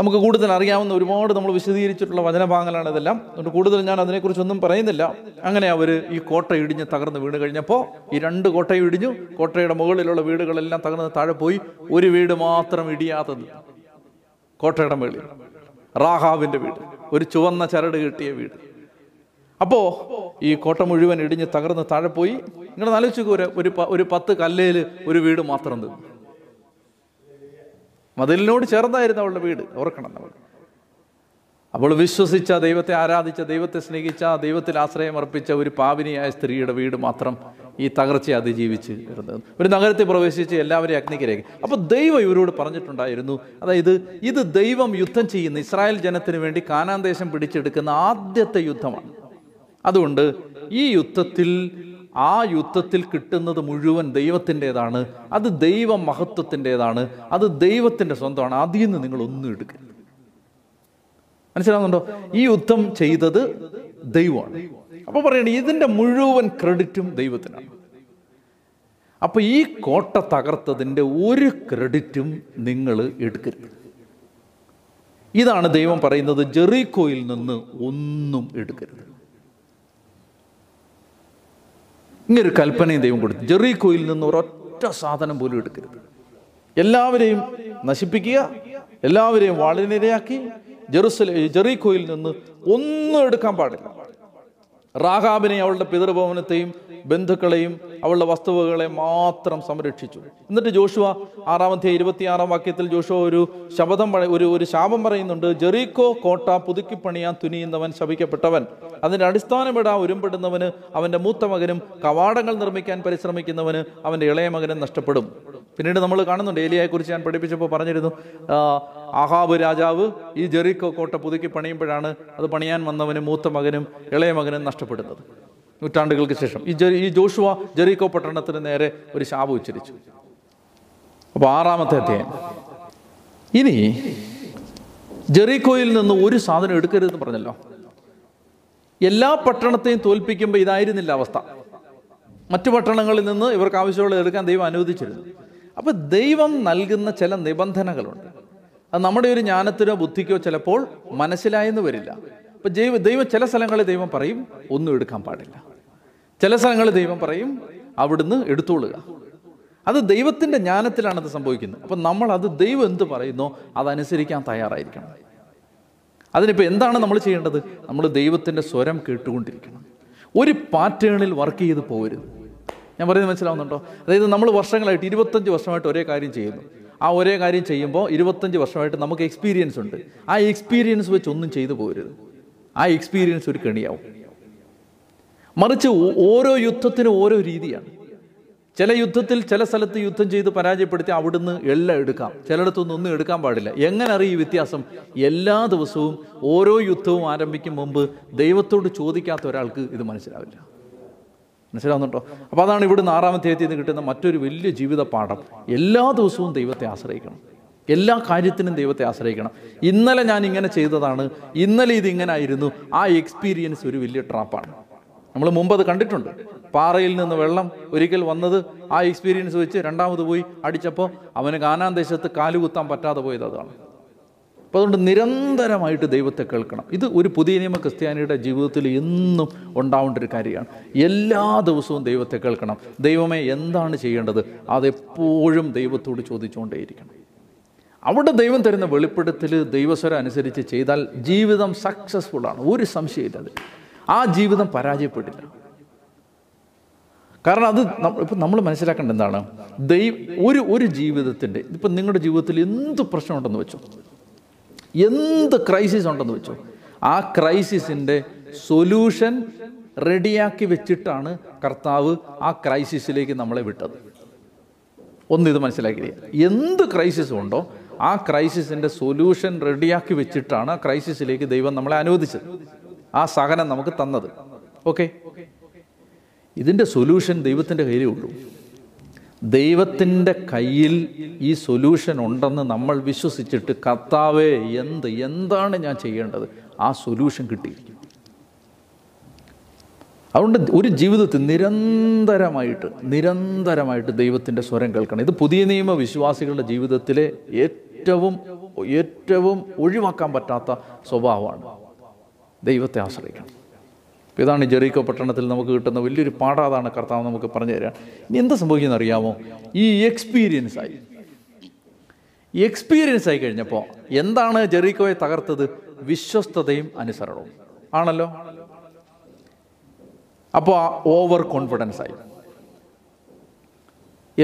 നമുക്ക് കൂടുതൽ അറിയാവുന്ന ഒരുപാട് നമ്മൾ വിശദീകരിച്ചിട്ടുള്ള വചനഭാഗങ്ങളാണ് ഇതെല്ലാം. അതുകൊണ്ട് കൂടുതൽ ഞാൻ അതിനെക്കുറിച്ചൊന്നും പറയുന്നില്ല. അങ്ങനെ അവർ ഈ കോട്ട ഇടിഞ്ഞ് തകർന്ന് വീണ് കഴിഞ്ഞപ്പോൾ ഈ 2 കോട്ടയും ഇടിഞ്ഞു. കോട്ടയുടെ മുകളിലുള്ള വീടുകളെല്ലാം തകർന്ന് താഴെ പോയി. ഒരു വീട് മാത്രം ഇടിയാത്തത്, കോട്ടയുടെ മുകളിൽ റാഹാബിൻ്റെ വീട്, ഒരു ചുവന്ന ചരട് കിട്ടിയ വീട്. അപ്പോൾ ഈ കോട്ട മുഴുവൻ ഇടിഞ്ഞ് തകർന്ന് താഴെ പോയി. ഇങ്ങനെ ആലോചിച്ചു, ഒരു 10 കല്ലേൽ ഒരു വീട് മാത്രം തീർന്നു. മതിലിനോട് ചേർന്നായിരുന്നു അവളുടെ വീട്, ഓർക്കണം നമ്മൾ. അവൾ വിശ്വസിച്ച, ദൈവത്തെ ആരാധിച്ച, ദൈവത്തെ സ്നേഹിച്ച, ദൈവത്തിൽ ആശ്രയം അർപ്പിച്ച ഒരു പാപിനിയായ സ്ത്രീയുടെ വീട് മാത്രം ഈ തകർച്ചയെ അതിജീവിച്ച് വരുന്നത്. ഒരു നഗരത്തിൽ പ്രവേശിച്ച് എല്ലാവരെയും അഗ്നിക്കിരയാക്കി. അപ്പോൾ ദൈവം ഇവരോട് പറഞ്ഞിട്ടുണ്ടായിരുന്നു, അതായത് ഇത് ദൈവം യുദ്ധം ചെയ്യുന്ന ഇസ്രായേൽ ജനത്തിന് വേണ്ടി കാനാൻ ദേശം പിടിച്ചെടുക്കുന്ന ആദ്യത്തെ യുദ്ധമാണ്. അതുകൊണ്ട് ഈ യുദ്ധത്തിൽ, ആ യുദ്ധത്തിൽ കിട്ടുന്നത് മുഴുവൻ ദൈവത്തിൻ്റേതാണ്, അത് ദൈവ മഹത്വത്തിൻ്റേതാണ്, അത് ദൈവത്തിൻ്റെ സ്വന്തമാണ്. അതിൽ നിന്ന് നിങ്ങളൊന്നും എടുക്കരുത്. മനസ്സിലാവുന്നുണ്ടോ? ഈ യുദ്ധം ചെയ്തത് ദൈവമാണ്. അപ്പോൾ പറയണേ, ഇതിൻ്റെ മുഴുവൻ ക്രെഡിറ്റും ദൈവത്തിനാണ്. അപ്പോൾ ഈ കോട്ട തകർത്തതിൻ്റെ ഒരു ക്രെഡിറ്റും നിങ്ങൾ എടുക്കരുത്. ഇതാണ് ദൈവം പറയുന്നത്, ജെറിക്കോയിൽ നിന്ന് ഒന്നും എടുക്കരുത്. ഇങ്ങനൊരു കൽപ്പനയും ദൈവം കൊടുത്തു, ജെറിക്കോയിൽ നിന്ന് ഒരൊറ്റ സാധനം പോലും എടുക്കരുത്. എല്ലാവരെയും നശിപ്പിക്കുക, എല്ലാവരെയും വാളിനിരയാക്കി. ജെറിക്കോയിൽ നിന്ന് ഒന്നും എടുക്കാൻ പാടില്ല. റാഹാബിനെയും അവളുടെ പിതൃഭവനത്തെയും ബന്ധുക്കളെയും അവളുടെ വസ്തുവകളെയും മാത്രം സംരക്ഷിച്ചു. എന്നിട്ട് ജോഷുവ 6:26 വാക്യത്തിൽ ജോഷുവ ഒരു ശപഥം, ഒരു ശാപം പറയുന്നുണ്ട്. ജെറിക്കോ കോട്ട പുതുക്കിപ്പണിയാൻ തുനിയുന്നവൻ ശപിക്കപ്പെട്ടവൻ, അതിൻ്റെ അടിസ്ഥാനമിടാൻ ഉരുമ്പെടുന്നവന് അവൻ്റെ മൂത്ത മകനും കവാടങ്ങൾ നിർമ്മിക്കാൻ പരിശ്രമിക്കുന്നവന് അവൻ്റെ ഇളയ മകനും നഷ്ടപ്പെടും. പിന്നീട് നമ്മൾ കാണുന്നുണ്ട്, ഏലിയായെക്കുറിച്ച് ഞാൻ പഠിപ്പിച്ചപ്പോൾ പറഞ്ഞിരുന്നു, ആഹാബ് രാജാവ് ഈ ജെറിക്കോ കോട്ട പുതുക്കി പണിയുമ്പോഴാണ് അത് പണിയാൻ വന്നവനും മൂത്ത മകനും ഇളയ മകനും നഷ്ടപ്പെടുന്നത്. നൂറ്റാണ്ടുകൾക്ക് ശേഷം ഈ ജോഷുവ ജെറിക്കോ പട്ടണത്തിന് നേരെ ഒരു ശാപം ഉച്ചരിച്ചു. അപ്പോൾ 6-ാമത്തെ അധ്യായം. ഇനി ജെറിക്കോയിൽ നിന്ന് ഒരു സാധനം എടുക്കരുതെന്ന് പറഞ്ഞല്ലോ. എല്ലാ പട്ടണത്തെയും തോൽപ്പിക്കുമ്പോൾ ഇതായിരുന്നില്ല അവസ്ഥ. മറ്റു പട്ടണങ്ങളിൽ നിന്ന് ഇവർക്ക് ആവശ്യമുള്ള എടുക്കാൻ ദൈവം അനുവദിച്ചിരുന്നു. അപ്പോൾ ദൈവം നൽകുന്ന ചില നിബന്ധനകളുണ്ട്. അത് നമ്മുടെ ഒരു ജ്ഞാനത്തിനോ ബുദ്ധിക്കോ ചിലപ്പോൾ മനസ്സിലായെന്ന് വരില്ല. അപ്പോൾ ദൈവം ചില സ്ഥലങ്ങളിൽ ദൈവം പറയും ഒന്നും എടുക്കാൻ പാടില്ല, ചില സ്ഥലങ്ങളിൽ ദൈവം പറയും അവിടുന്ന് എടുത്തോളുക. അത് ദൈവത്തിൻ്റെ ജ്ഞാനത്തിലാണത് സംഭവിക്കുന്നത്. അപ്പം നമ്മളത് ദൈവം എന്ത് പറയുന്നോ അതനുസരിക്കാൻ തയ്യാറായിരിക്കണം. അതിനിപ്പോൾ എന്താണ് നമ്മൾ ചെയ്യേണ്ടത്? നമ്മൾ ദൈവത്തിൻ്റെ സ്വരം കേട്ടുകൊണ്ടിരിക്കണം. ഒരു പാറ്റേണിൽ വർക്ക് ചെയ്ത് പോകരുത്. ഞാൻ പറയുന്നത് മനസ്സിലാവുന്നുണ്ടോ? അതായത് നമ്മൾ വർഷങ്ങളായിട്ട്, 25 വർഷമായിട്ട് ഒരേ കാര്യം ചെയ്യുന്നു. ആ ഒരേ കാര്യം ചെയ്യുമ്പോൾ 25 വർഷമായിട്ട് നമുക്ക് എക്സ്പീരിയൻസ് ഉണ്ട്. ആ എക്സ്പീരിയൻസ് വെച്ച് ഒന്നും ചെയ്തു പോകരുത്. ആ എക്സ്പീരിയൻസ് ഒരു കെണിയാവും. മറിച്ച് ഓരോ യുദ്ധത്തിനും ഓരോ രീതിയാണ്. ചില യുദ്ധത്തിൽ ചില സ്ഥലത്ത് യുദ്ധം ചെയ്ത് പരാജയപ്പെടുത്തി അവിടുന്ന് എല്ലാം എടുക്കാം, ചിലയിടത്തുനിന്ന് ഒന്നും എടുക്കാൻ പാടില്ല. എങ്ങനെ അറിയും വ്യത്യാസം? എല്ലാ ദിവസവും ഓരോ യുദ്ധവും ആരംഭിക്കും മുമ്പ് ദൈവത്തോട് ചോദിക്കാത്ത ഒരാൾക്ക് ഇത് മനസ്സിലാവില്ല. മനസ്സിലാവുന്നുണ്ടോ? അപ്പോൾ അതാണ് ഇവിടുന്ന് 6-ാമത്തെ അധ്യായത്തിൽ നിന്ന് കിട്ടുന്ന മറ്റൊരു വലിയ ജീവിത പാഠം. എല്ലാ ദിവസവും ദൈവത്തെ ആശ്രയിക്കണം, എല്ലാ കാര്യത്തിനും ദൈവത്തെ ആശ്രയിക്കണം. ഇന്നലെ ഞാൻ ഇങ്ങനെ ചെയ്തതാണ്, ഇന്നലെ ഇതിങ്ങനെ ആയിരുന്നു. ആ എക്സ്പീരിയൻസ് ഒരു വലിയ ട്രാപ്പാണ്. നമ്മൾ മുമ്പത് കണ്ടിട്ടുണ്ട്. പാറയിൽ നിന്ന് വെള്ളം ഒരിക്കൽ വന്നത് ആ എക്സ്പീരിയൻസ് വെച്ച് രണ്ടാമത് പോയി അടിച്ചപ്പോൾ അവന് കാനാൻ ദേശത്ത് കാലുകുത്താൻ പറ്റാതെ പോയത് അതാണ്. അപ്പോൾ അതുകൊണ്ട് നിരന്തരമായിട്ട് ദൈവത്തെ കേൾക്കണം. ഇത് ഒരു പുതിയ നിയമ ക്രിസ്ത്യാനിയുടെ ജീവിതത്തിൽ എന്നും ഉണ്ടാവേണ്ട ഒരു കാര്യമാണ്. എല്ലാ ദിവസവും ദൈവത്തെ കേൾക്കണം. ദൈവമേ എന്താണ് ചെയ്യേണ്ടത്, അതെപ്പോഴും ദൈവത്തോട് ചോദിച്ചുകൊണ്ടേയിരിക്കണം. അവിടെ ദൈവം തരുന്ന വെളിപ്പെടുത്തൽ ദൈവസ്വരം അനുസരിച്ച് ചെയ്താൽ ജീവിതം സക്സസ്ഫുള്ളാണ്, ഒരു സംശയമില്ല. ആ ജീവിതം പരാജയപ്പെടില്ല. കാരണം അത് ഇപ്പം നമ്മൾ മനസ്സിലാക്കേണ്ട എന്താണ്, ഒരു ജീവിതത്തിൻ്റെ, ഇപ്പം നിങ്ങളുടെ ജീവിതത്തിൽ എന്ത് പ്രശ്നമുണ്ടെന്ന് വെച്ചോ, എന്ത് ക്രൈസിസ് ഉണ്ടെന്ന് വെച്ചോ, ആ ക്രൈസിസിൻ്റെ സൊല്യൂഷൻ റെഡിയാക്കി വെച്ചിട്ടാണ് കർത്താവ് ആ ക്രൈസിസിലേക്ക് നമ്മളെ വിട്ടത്. ഒന്നിത് മനസ്സിലാക്കിയില്ല, എന്ത് ക്രൈസിസ് ഉണ്ടോ ആ ക്രൈസിസിൻ്റെ സൊല്യൂഷൻ റെഡിയാക്കി വെച്ചിട്ടാണ് ആ ക്രൈസിസിലേക്ക് ദൈവം നമ്മളെ അനുവദിച്ചത്, ആ സഹനം നമുക്ക് തന്നത്. ഓക്കെ, ഇതിൻ്റെ സൊല്യൂഷൻ ദൈവത്തിൻ്റെ കയ്യിലേ ഉള്ളൂ. ദൈവത്തിൻ്റെ കയ്യിൽ ഈ സൊല്യൂഷൻ ഉണ്ടെന്ന് നമ്മൾ വിശ്വസിച്ചിട്ട് കർത്താവേ എന്താണ് ഞാൻ ചെയ്യേണ്ടത്, ആ സൊല്യൂഷൻ കിട്ടിയിരിക്കും. അതുകൊണ്ട് ഒരു ജീവിതത്തിൽ നിരന്തരമായിട്ട് ദൈവത്തിൻ്റെ സ്വരം കേൾക്കണം. ഇത് പുതിയ നിയമ വിശ്വാസികളുടെ ജീവിതത്തിലെ ഏറ്റവും ഒഴിവാക്കാൻ പറ്റാത്ത സ്വഭാവമാണ്, ദൈവത്തെ ആശ്രയിക്കണം. അപ്പോൾ ഇതാണ് ജെറിക്കോ പട്ടണത്തിൽ നമുക്ക് കിട്ടുന്ന വലിയൊരു പാഠം, അതാണ് കർത്താവ് നമുക്ക് പറഞ്ഞു തരാൻ. ഇനി എന്താ സംഭവിക്കുന്നത് അറിയാമോ, ഈ എക്സ്പീരിയൻസ് ആയി കഴിഞ്ഞപ്പോൾ എന്താണ് ജെറിക്കോയെ തകർത്തത്? വിശ്വസ്തതയും അനുസരണവും ആണല്ലോ. അപ്പോൾ ആ ഓവർ കോൺഫിഡൻസ് ആയി,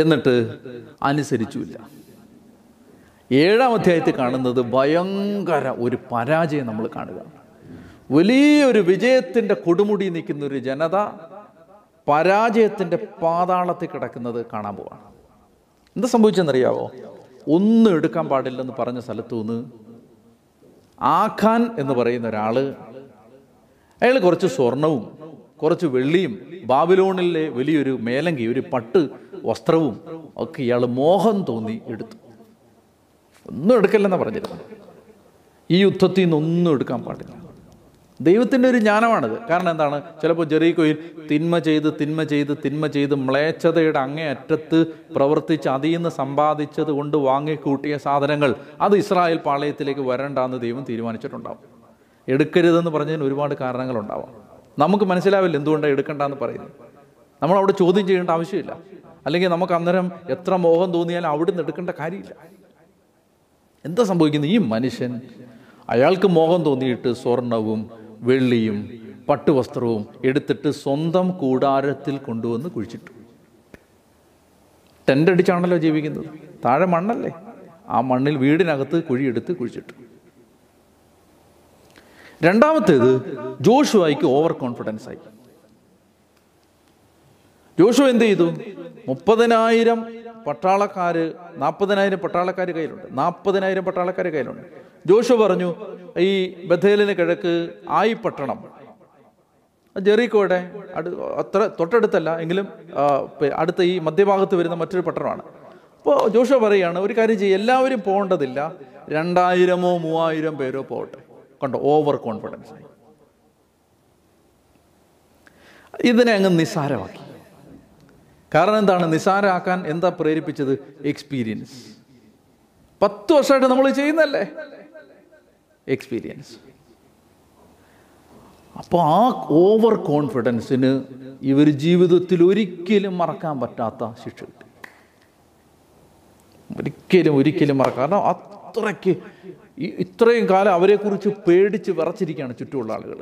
എന്നിട്ട് അനുസരിച്ചില്ല. 7-ാം അധ്യായത്തിൽ കാണുന്നത് ഭയങ്കര ഒരു പരാജയം നമ്മൾ കാണുക. വലിയൊരു വിജയത്തിൻ്റെ കൊടുമുടി നിൽക്കുന്ന ഒരു ജനത പരാജയത്തിൻ്റെ പാതാളത്തിൽ കിടക്കുന്നത് കാണാൻ പോവാണ്. എന്താ സംഭവിച്ചെന്നറിയാവോ, ഒന്നും എടുക്കാൻ പാടില്ലെന്ന് പറഞ്ഞ സ്ഥലത്തു നിന്ന് ആഖാൻ എന്ന് പറയുന്ന ഒരാൾ, അയാൾ കുറച്ച് സ്വർണവും കുറച്ച് വെള്ളിയും ബാബിലോണിലെ വലിയൊരു മേലങ്കി, ഒരു പട്ട് വസ്ത്രവും ഒക്കെ ഇയാൾ മോഹം തോന്നി എടുത്തു. ഒന്നും എടുക്കില്ലെന്നാണ് പറഞ്ഞിരുന്നത്. ഈ യുദ്ധത്തിൽ നിന്നൊന്നും എടുക്കാൻ പാടില്ല. ദൈവത്തിൻ്റെ ഒരു ജ്ഞാനമാണിത്. കാരണം എന്താണ്, ചിലപ്പോൾ ജെറിക്കോയിൽ തിന്മ ചെയ്ത് മ്ലേച്ഛതയുടെ അങ്ങേയറ്റത്ത് പ്രവർത്തിച്ച് അതിൽ നിന്ന് സമ്പാദിച്ചത് കൊണ്ട് വാങ്ങിക്കൂട്ടിയ സാധനങ്ങൾ അത് ഇസ്രായേൽ പാളയത്തിലേക്ക് വരണ്ടെന്ന് ദൈവം തീരുമാനിച്ചിട്ടുണ്ടാവും. എടുക്കരുതെന്ന് പറഞ്ഞതിന് ഒരുപാട് കാരണങ്ങളുണ്ടാവാം. നമുക്ക് മനസ്സിലാവില്ല എന്തുകൊണ്ടാണ് എടുക്കണ്ടെന്ന് പറയുന്നത്. നമ്മളവിടെ ചോദ്യം ചെയ്യേണ്ട ആവശ്യമില്ല. അല്ലെങ്കിൽ നമുക്ക് അന്നേരം എത്ര മോഹം തോന്നിയാലും അവിടെ നിന്ന് എടുക്കേണ്ട കാര്യമില്ല. എന്താ സംഭവിക്കുന്നത്, ഈ മനുഷ്യൻ, അയാൾക്ക് മോഹം തോന്നിയിട്ട് സ്വർണവും വെള്ളിയും പട്ടുവസ്ത്രവും എടുത്തിട്ട് സ്വന്തം കൂടാരത്തിൽ കൊണ്ടുവന്ന് കുഴിച്ചിട്ടു. ടെൻ്റടിച്ചാണല്ലോ ജീവിക്കുന്നത്, താഴെ മണ്ണല്ലേ, ആ മണ്ണിൽ വീടിനകത്ത് കുഴിയെടുത്ത് കുഴിച്ചിട്ടു. രണ്ടാമത്തേത്, ജോഷുവയ്ക്ക് ഓവർ കോൺഫിഡൻസ് ആയി. ജോഷു എന്ത് ചെയ്തു, 40,000 പട്ടാളക്കാർ കയ്യിലുണ്ട്, 40,000 പട്ടാളക്കാർ കയ്യിലുണ്ട്. ജോഷു പറഞ്ഞു, ഈ ബഥേലിന് കിഴക്ക് ആയി പട്ടണം, ജെറിക്കോയുടെ അത്ര തൊട്ടടുത്തല്ല എങ്കിലും അടുത്ത ഈ മധ്യഭാഗത്ത് വരുന്ന മറ്റൊരു പട്ടണമാണ്. അപ്പോൾ ജോഷു പറയുകയാണ്, ഒരു കാര്യം ചെയ്യും, എല്ലാവരും പോകേണ്ടതില്ല, 2,000-3,000 പേരോ പോകട്ടെ. കണ്ടോ, ഓവർ കോൺഫിഡൻസ് ആയി. ഇതിനെ അങ്ങ് നിസ്സാരമാക്കി. കാരണം എന്താണ്, നിസ്സാരമാക്കാൻ എന്താ പ്രേരിപ്പിച്ചത്, എക്സ്പീരിയൻസ്. 10 വർഷമായിട്ട് നമ്മൾ ചെയ്യുന്നല്ലേ, എക്സ്പീരിയൻസ്. അപ്പോൾ ആ ഓവർ കോൺഫിഡൻസിന് ഇവർ ജീവിതത്തിൽ ഒരിക്കലും മറക്കാൻ പറ്റാത്ത ശിക്ഷ കിട്ടി. ഒരിക്കലും മറക്കാം. കാരണം അത്രയ്ക്ക് ഇത്രയും കാലം അവരെക്കുറിച്ച് പേടിച്ച് വിറച്ചിരിക്കുകയാണ് ചുറ്റുമുള്ള ആളുകൾ.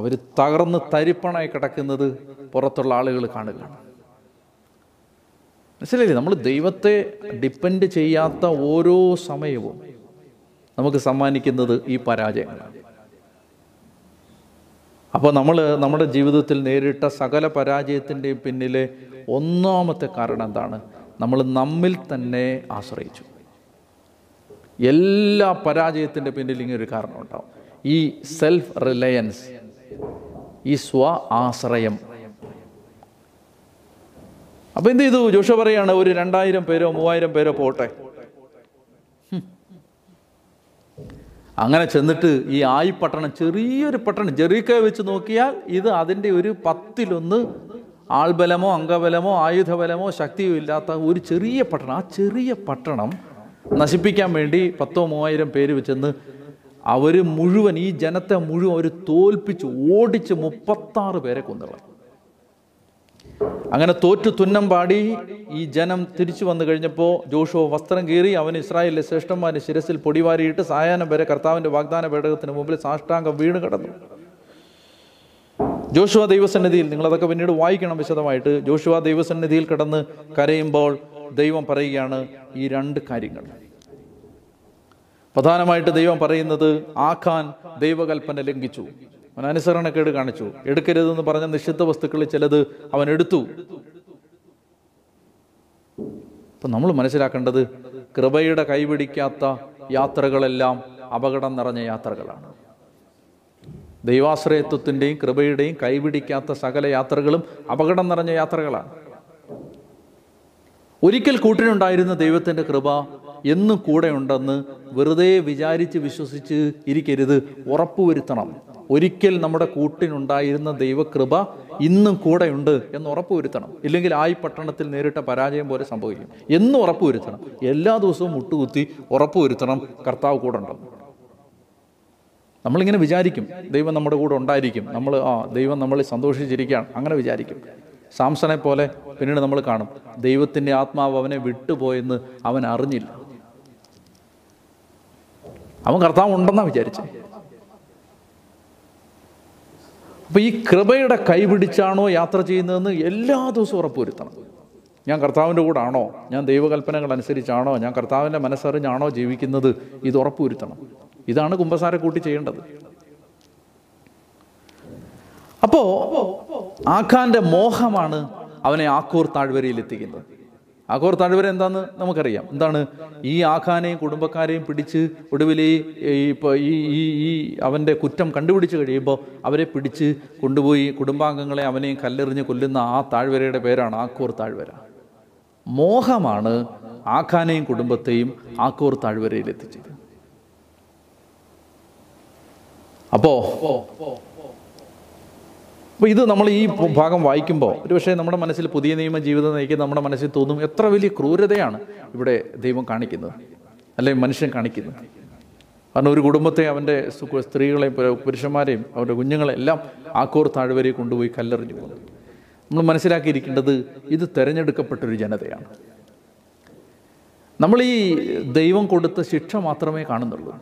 അവർ തകർന്ന് തരിപ്പണായി കിടക്കുന്നത് പുറത്തുള്ള ആളുകൾ കാണുകയാണ്. മനസ്സിലായില്ലേ, നമ്മൾ ദൈവത്തെ ഡിപ്പെൻഡ് ചെയ്യാത്ത ഓരോ സമയവും നമുക്ക് സമ്മാനിക്കുന്നത് ഈ പരാജയങ്ങളാണ്. അപ്പോൾ നമ്മൾ നമ്മുടെ ജീവിതത്തിൽ നേരിട്ട സകല പരാജയത്തിൻ്റെയും പിന്നിലെ ഒന്നാമത്തെ കാരണം എന്താണ്, നമ്മൾ നമ്മിൽ തന്നെ ആശ്രയിച്ചു. എല്ലാ പരാജയത്തിൻ്റെ പിന്നിൽ ഇങ്ങനൊരു കാരണം ഉണ്ടാവും, ഈ സെൽഫ് റിലയൻസ്, ഈ സ്വ ആശ്രയം. അപ്പം എന്ത് ചെയ്തു, ജോഷുവ പറയാണ്, ഒരു 2,000 പേരോ 3,000 പേരോ പോട്ടെ. അങ്ങനെ ചെന്നിട്ട് ഈ ആയി പട്ടണം, ചെറിയൊരു പട്ടണം, ജെറിക്കോയെ വെച്ച് നോക്കിയാൽ ഇത് അതിൻ്റെ ഒരു 1/10 ആൾബലമോ അംഗബലമോ ആയുധബലമോ ശക്തിയോ ഇല്ലാത്ത ഒരു ചെറിയ പട്ടണം. ആ ചെറിയ പട്ടണം നശിപ്പിക്കാൻ വേണ്ടി 10,000-30,000 പേര് വെച്ചെന്ന് അവർ മുഴുവൻ, ഈ ജനത്തെ മുഴുവൻ അവർ തോൽപ്പിച്ച് ഓടിച്ച് 36 പേരെ കൊന്നുകളഞ്ഞു. അങ്ങനെ തോറ്റു തുന്നം പാടി ഈ ജനം തിരിച്ചു വന്നു കഴിഞ്ഞപ്പോൾ ജോഷുവ വസ്ത്രം കീറി അവന് ഇസ്രായേലിലെ ശ്രേഷ്ഠന്മാരെ ശിരസിൽ പൊടിവാരിയിട്ട് സായാഹ്നം വരെ കർത്താവിൻ്റെ വാഗ്ദാന പേടകത്തിന് മുമ്പിൽ സാഷ്ടാംഗം വീണ് കിടന്നു. ജോഷുവ ദൈവസന്നിധിയിൽ, നിങ്ങളതൊക്കെ പിന്നീട് വായിക്കണം വിശദമായിട്ട്, ജോഷുവ ദൈവസന്നിധിയിൽ കിടന്ന് കരയുമ്പോൾ ദൈവം പറയുകയാണ് ഈ രണ്ട് കാര്യങ്ങൾ. പ്രധാനമായിട്ട് ദൈവം പറയുന്നത്, ആഖാൻ ദൈവകൽപ്പന ലംഘിച്ചു, അവൻ അനുസരണക്കേട് കാണിച്ചു. എടുക്കരുതെന്ന് പറഞ്ഞ നിഷിദ്ധ വസ്തുക്കളിൽ ചിലത് അവൻ എടുത്തു. ഇപ്പം നമ്മൾ മനസ്സിലാക്കേണ്ടത്, കൃപയുടെ കൈപിടിക്കാത്ത യാത്രകളെല്ലാം അപകടം നിറഞ്ഞ യാത്രകളാണ്. ദൈവാശ്രയത്വത്തിൻ്റെയും കൃപയുടെയും കൈപിടിക്കാത്ത സകല യാത്രകളും അപകടം നിറഞ്ഞ യാത്രകളാണ്. ഒരിക്കൽ കൂട്ടിനുണ്ടായിരുന്ന ദൈവത്തിൻ്റെ കൃപ എന്നും കൂടെ ഉണ്ടെന്ന് വെറുതെ വിചാരിച്ച് വിശ്വസിച്ച് ഇരിക്കരുത്, ഉറപ്പുവരുത്തണം. ഒരിക്കൽ നമ്മുടെ കൂട്ടിനുണ്ടായിരുന്ന ദൈവകൃപ ഇന്നും കൂടെയുണ്ട് എന്ന് ഉറപ്പുവരുത്തണം. ഇല്ലെങ്കിൽ ആയി പട്ടണത്തിൽ നേരിട്ട പരാജയം പോലെ സംഭവിക്കും. എന്നും ഉറപ്പുവരുത്തണം, എല്ലാ ദിവസവും മുട്ടുകുത്തി ഉറപ്പുവരുത്തണം കർത്താവ് കൂടെ ഉണ്ടെന്ന്. നമ്മളിങ്ങനെ വിചാരിക്കും, ദൈവം നമ്മുടെ കൂടെ ഉണ്ടായിരിക്കും, നമ്മൾ ദൈവം നമ്മളെ സന്തോഷിച്ചിരിക്കുകയാണ്, അങ്ങനെ വിചാരിക്കും. സാംസനെ പോലെ പിന്നീട് നമ്മൾ കാണും, ദൈവത്തിൻ്റെ ആത്മാവ് അവനെ വിട്ടുപോയെന്ന് അവൻ അറിഞ്ഞില്ല. അവൻ കർത്താവ് ഉണ്ടെന്നാണ് വിചാരിച്ചേ. അപ്പം ഈ കൃപയുടെ കൈപിടിച്ചാണോ യാത്ര ചെയ്യുന്നതെന്ന് എല്ലാ ദിവസവും ഉറപ്പുവരുത്തണം. ഞാൻ കർത്താവിൻ്റെ കൂടെ ആണോ, ഞാൻ ദൈവകൽപ്പനകൾ അനുസരിച്ചാണോ, ഞാൻ കർത്താവിൻ്റെ മനസ്സറിഞ്ഞാണോ ജീവിക്കുന്നത്, ഇത് ഉറപ്പുവരുത്തണം. ഇതാണ് കുമ്പസാര കൂട്ടി ചെയ്യേണ്ടത്. അപ്പോൾ ആഖാന്റെ മോഹമാണ് അവനെ ആഖോർ താഴ്വരയിൽ എത്തിക്കുന്നത്. ആഖോർ താഴ്വര എന്താന്ന് നമുക്കറിയാം. എന്താണ് ഈ ആഖാനെയും കുടുംബക്കാരെയും പിടിച്ച് ഒടുവിൽ ഈ അവൻ്റെ കുറ്റം കണ്ടുപിടിച്ച് കഴിയുമ്പോൾ അവരെ പിടിച്ച് കൊണ്ടുപോയി കുടുംബാംഗങ്ങളെ അവനെയും കല്ലെറിഞ്ഞ് കൊല്ലുന്ന ആ താഴ്വരയുടെ പേരാണ് ആഖോർ താഴ്വര. മോഹമാണ് ആഖാനെയും കുടുംബത്തെയും ആഖോർ താഴ്വരയിൽ എത്തിച്ചത്. അപ്പോൾ ഇത് നമ്മൾ ഈ ഭാഗം വായിക്കുമ്പോൾ ഒരുപക്ഷെ നമ്മുടെ മനസ്സിൽ, പുതിയ നിയമ ജീവിതം നയിക്കുന്ന നമ്മുടെ മനസ്സിൽ തോന്നും, എത്ര വലിയ ക്രൂരതയാണ് ഇവിടെ ദൈവം കാണിക്കുന്നത്, അല്ലെങ്കിൽ മനുഷ്യൻ കാണിക്കുന്നത്. കാരണം ഒരു കുടുംബത്തെ, അവൻ്റെ സ്ത്രീകളെയും പുരുഷന്മാരെയും അവരുടെ കുഞ്ഞുങ്ങളെല്ലാം ആഖോർ താഴ്വരയിൽ കൊണ്ടുപോയി കല്ലെറിഞ്ഞു പോകുന്നു. നമ്മൾ മനസ്സിലാക്കിയിരിക്കേണ്ടത്, ഇത് തിരഞ്ഞെടുക്കപ്പെട്ടൊരു ജനതയാണ്. നമ്മൾ ഈ ദൈവം കൊടുത്ത ശിക്ഷ മാത്രമേ കാണുന്നുള്ളൂ.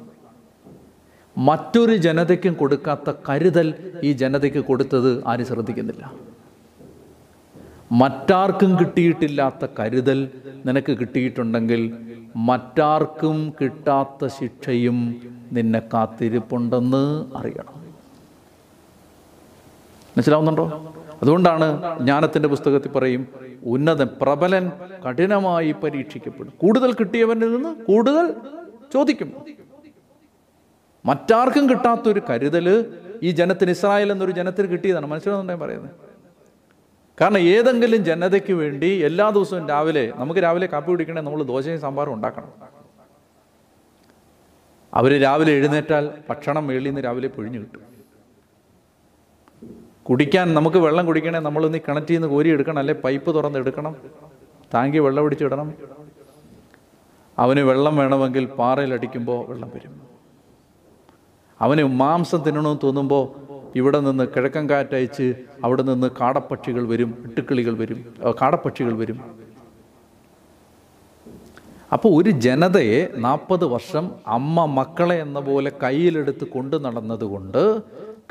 മറ്റൊരു ജനതയ്ക്കും കൊടുക്കാത്ത കരുതൽ ഈ ജനതയ്ക്ക് കൊടുത്തത് ആരും ശ്രദ്ധിക്കുന്നില്ല. മറ്റാർക്കും കിട്ടിയിട്ടില്ലാത്ത കരുതൽ നിനക്ക് കിട്ടിയിട്ടുണ്ടെങ്കിൽ മറ്റാർക്കും കിട്ടാത്ത ശിക്ഷയും നിന്നെ കാത്തിരിപ്പുണ്ടെന്ന് അറിയണം. മനസ്സിലാവുന്നുണ്ടോ? അതുകൊണ്ടാണ് ജ്ഞാനത്തിൻ്റെ പുസ്തകത്തിൽ പറയും, ഉന്നതൻ പ്രബലൻ കഠിനമായി പരീക്ഷിക്കപ്പെടും, കൂടുതൽ കിട്ടിയവനിൽ നിന്ന് കൂടുതൽ ചോദിക്കും. മറ്റാർക്കും കിട്ടാത്തൊരു കരുതൽ ഈ ജനത്തിന്, ഇസ്രായേൽ എന്നൊരു ജനത്തിന് കിട്ടിയതാണ്. മനസ്സിലാവുന്നുണ്ടോ ഞാൻ പറയുന്നത്? കാരണം ഏതെങ്കിലും ജനതയ്ക്ക് വേണ്ടി എല്ലാ ദിവസവും രാവിലെ, നമുക്ക് രാവിലെ കാപ്പി കുടിക്കണേ നമ്മൾ ദോശയും സാമ്പാറും ഉണ്ടാക്കണം. അവർ രാവിലെ എഴുന്നേറ്റാൽ ഭക്ഷണം വെളിയിൽ നിന്ന് രാവിലെ പൊഴിഞ്ഞു കിട്ടും. കുടിക്കാൻ നമുക്ക് വെള്ളം കുടിക്കണേ നമ്മളൊന്ന് കിണറ്റിൽ നിന്ന് കോരി എടുക്കണം, അല്ലെ പൈപ്പ് തുറന്നെടുക്കണം, താങ്കി വെള്ളം പിടിച്ചിടണം. അവന് വെള്ളം വേണമെങ്കിൽ പാറയിലടിക്കുമ്പോൾ വെള്ളം വരും. അവന് മാംസം തിന്നണമെന്ന് തോന്നുമ്പോൾ ഇവിടെ നിന്ന് കിഴക്കൻ കാറ്റയച്ച് അവിടെ നിന്ന് കാടപ്പക്ഷികൾ വരും, വെട്ടുക്കിളികൾ വരും, കാടപ്പക്ഷികൾ വരും. അപ്പോൾ ഒരു ജനതയെ 40 വർഷം അമ്മ മക്കളെ എന്ന പോലെ കയ്യിലെടുത്ത് കൊണ്ടു നടന്നതുകൊണ്ട്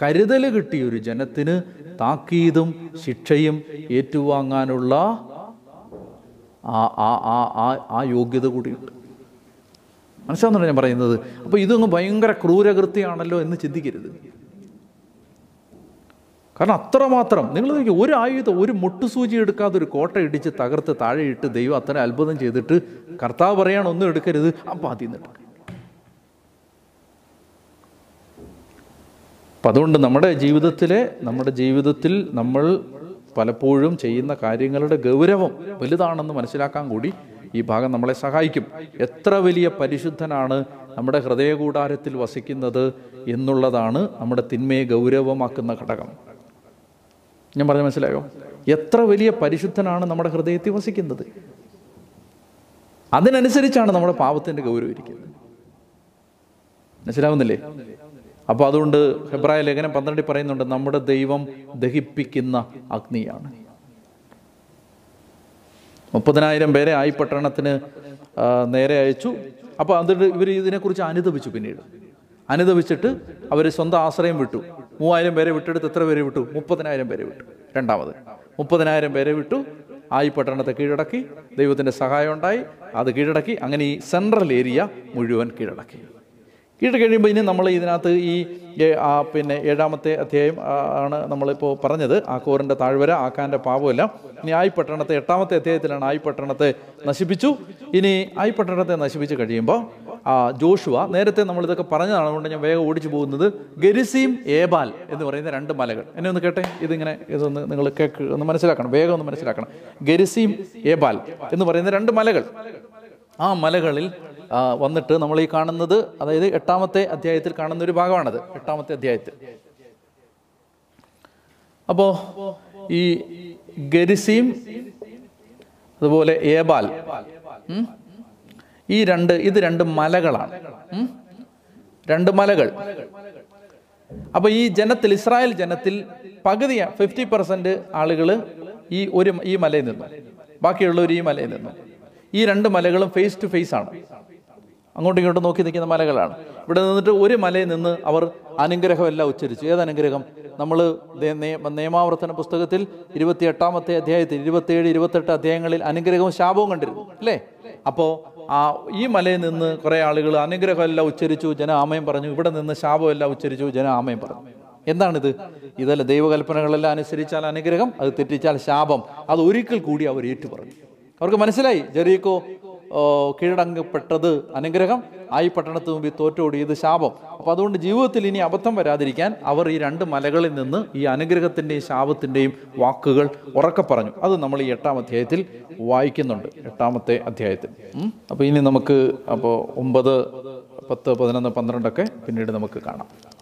കരുതൽ കിട്ടിയ ഒരു ജനത്തിന് താക്കീതും ശിക്ഷയും ഏറ്റുവാങ്ങാനുള്ള ആ യോഗ്യത കൂടിയുണ്ട്. മനസ്സിലാവുന്നുണ്ടോ ഞാൻ പറയുന്നത്? അപ്പോൾ ഇതൊന്ന് ഭയങ്കര ക്രൂരകൃത്യമാണല്ലോ എന്ന് ചിന്തിക്കരുത്. കാരണം അത്രമാത്രം നിങ്ങൾ നോക്കി, ഒരു ആയുധം, ഒരു മുട്ടുസൂചി എടുക്കാതെ ഒരു കോട്ട ഇടിച്ച് തകർത്ത് താഴെയിട്ട് ദൈവം അത്ര അത്ഭുതം ചെയ്തിട്ട് കർത്താവ് പറയാണ് ഒന്നും എടുക്കരുത്, അപ്പം അതിൽ നിന്നിട്ട്. അപ്പം അതുകൊണ്ട് നമ്മുടെ ജീവിതത്തിൽ നമ്മൾ പലപ്പോഴും ചെയ്യുന്ന കാര്യങ്ങളുടെ ഗൗരവം വലുതാണെന്ന് മനസ്സിലാക്കാൻ കൂടി ഈ ഭാഗം നമ്മളെ സഹായിക്കും. എത്ര വലിയ പരിശുദ്ധനാണ് നമ്മുടെ ഹൃദയകൂടാരത്തിൽ വസിക്കുന്നത് എന്നുള്ളതാണ് നമ്മുടെ തിന്മയെ ഗൗരവമാക്കുന്ന ഘടകം. ഞാൻ പറഞ്ഞ മനസ്സിലായോ? എത്ര വലിയ പരിശുദ്ധനാണ് നമ്മുടെ ഹൃദയത്തിൽ വസിക്കുന്നത്. അതിനനുസരിച്ചാണ് നമ്മുടെ പാപത്തിൻ്റെ ഗൗരവം ഇരിക്കുന്നത്. മനസ്സിലാവുന്നില്ലേ? അപ്പോൾ അതുകൊണ്ട് ഹെബ്രായ ലേഖനം 12 പറയുന്നുണ്ട്, നമ്മുടെ ദൈവം ദഹിപ്പിക്കുന്ന അഗ്നിയാണ്. 30,000 പേരെ ആയി പട്ടണത്തിന് നേരെ അയച്ചു. അപ്പോൾ അതിൽ ഇവർ ഇതിനെക്കുറിച്ച് അനുദപിച്ചു. പിന്നീട് അനുദപിച്ചിട്ട് അവർ സ്വന്തം ആശ്രയം വിട്ടു. 3,000 പേരെ വിട്ടെടുത്ത് എത്ര പേരെ വിട്ടു? 30,000 പേരെ വിട്ടു. രണ്ടാമത് 30,000 പേരെ വിട്ടു. ആയി പട്ടണത്തെ കീഴടക്കി, ദൈവത്തിൻ്റെ സഹായം ഉണ്ടായി, അത് കീഴടക്കി. അങ്ങനെ ഈ സെൻട്രൽ ഏരിയ മുഴുവൻ കീഴടക്കി. കഴിയുമ്പോൾ ഇനി നമ്മൾ ഇതിനകത്ത് ഈ പിന്നെ 7-ാമത്തെ അധ്യായം ആണ് നമ്മളിപ്പോൾ പറഞ്ഞത്. ആക്കോറിൻ്റെ താഴ്വര, ആക്കാൻ്റെ പാപമല്ല. ഇനി ആയി പട്ടണത്തെ 8-ാമത്തെ അധ്യായത്തിലാണ് ആയി പട്ടണത്തെ നശിപ്പിച്ചു. ഇനി ആയി പട്ടണത്തെ നശിപ്പിച്ച് കഴിയുമ്പോൾ ജോഷുവ, നേരത്തെ നമ്മളിതൊക്കെ പറഞ്ഞതാണ്, അതുകൊണ്ട് ഞാൻ വേഗം ഓടിച്ചു പോകുന്നത്, ഗെരിസീം, ഏബാൽ എന്ന് പറയുന്ന 2 മലകൾ. എന്നെ ഒന്ന് കേട്ടെ, ഇതൊന്ന് നിങ്ങൾ ഒന്ന് മനസ്സിലാക്കണം, വേഗം ഒന്ന് മനസ്സിലാക്കണം. ഗെരിസീം, ഏബാൽ എന്ന് പറയുന്ന 2 മലകൾ. ആ മലകളിൽ വന്നിട്ട് നമ്മൾ ഈ കാണുന്നത്, അതായത് 8-ാമത്തെ അധ്യായത്തിൽ കാണുന്ന ഒരു ഭാഗമാണത്. 8-ാമത്തെ അധ്യായത്തിൽ അപ്പോൾ ഈ ഗെരിസീം അതുപോലെ ഏബാൽ ഈ രണ്ട് മലകളാണ്, 2 മലകൾ. അപ്പോൾ ഈ ജനത്തിൽ, ഇസ്രായേൽ ജനത്തിൽ പകുതി 50% ആളുകൾ ഈ മലയിൽ നിന്നു, ബാക്കിയുള്ളവർ ഈ മലയിൽ നിന്നു. ഈ 2 മലകളും ഫേസ് ടു ഫേസ് ആണ്, അങ്ങോട്ടും ഇങ്ങോട്ടും നോക്കി നിൽക്കുന്ന മലകളാണ്. ഇവിടെ നിന്നിട്ട് ഒരു മലയിൽ നിന്ന് അവർ അനുഗ്രഹമെല്ലാം ഉച്ചരിച്ചു. ഏതനുഗ്രഹം? നമ്മൾ നിയമാവർത്തന പുസ്തകത്തിൽ 28-ാമത്തെ അധ്യായത്തിൽ 27, 28 അധ്യായങ്ങളിൽ അനുഗ്രഹവും ശാപവും കണ്ടിരുന്നു അല്ലേ? അപ്പോൾ ഈ മലയിൽ നിന്ന് കുറേ ആളുകൾ അനുഗ്രഹമെല്ലാം ഉച്ചരിച്ചു, ജന ആമയം പറഞ്ഞു. ഇവിടെ നിന്ന് ശാപമെല്ലാം ഉച്ചരിച്ചു, ജന ആമയം പറഞ്ഞു. എന്താണിത്? ഇതല്ല, ദൈവകൽപ്പനകളെല്ലാം അനുസരിച്ചാൽ അനുഗ്രഹം, അത് തെറ്റിച്ചാൽ ശാപം. അത് ഒരിക്കൽ കൂടി അവർ ഏറ്റുപറഞ്ഞു. അവർക്ക് മനസ്സിലായി, ജെറിക്കോ കീഴടങ്ങപ്പെട്ടത് അനുഗ്രഹം, ആയി പട്ടണത്ത് മുമ്പിൽ തോറ്റോടിയത് ശാപം. അപ്പോൾ അതുകൊണ്ട് ജീവിതത്തിൽ ഇനി അബദ്ധം വരാതിരിക്കാൻ അവർ ഈ 2 മലകളിൽ നിന്ന് ഈ അനുഗ്രഹത്തിൻ്റെയും ശാപത്തിൻ്റെയും വാക്കുകൾ ഉറക്കെ പറഞ്ഞു. അത് നമ്മൾ ഈ 8-ാം അധ്യായത്തിൽ വായിക്കുന്നുണ്ട്, 8-ാമത്തെ അധ്യായത്തിൽ. അപ്പോൾ ഇനി നമുക്ക് 9, 10, 11, 12 ഒക്കെ പിന്നീട് നമുക്ക് കാണാം.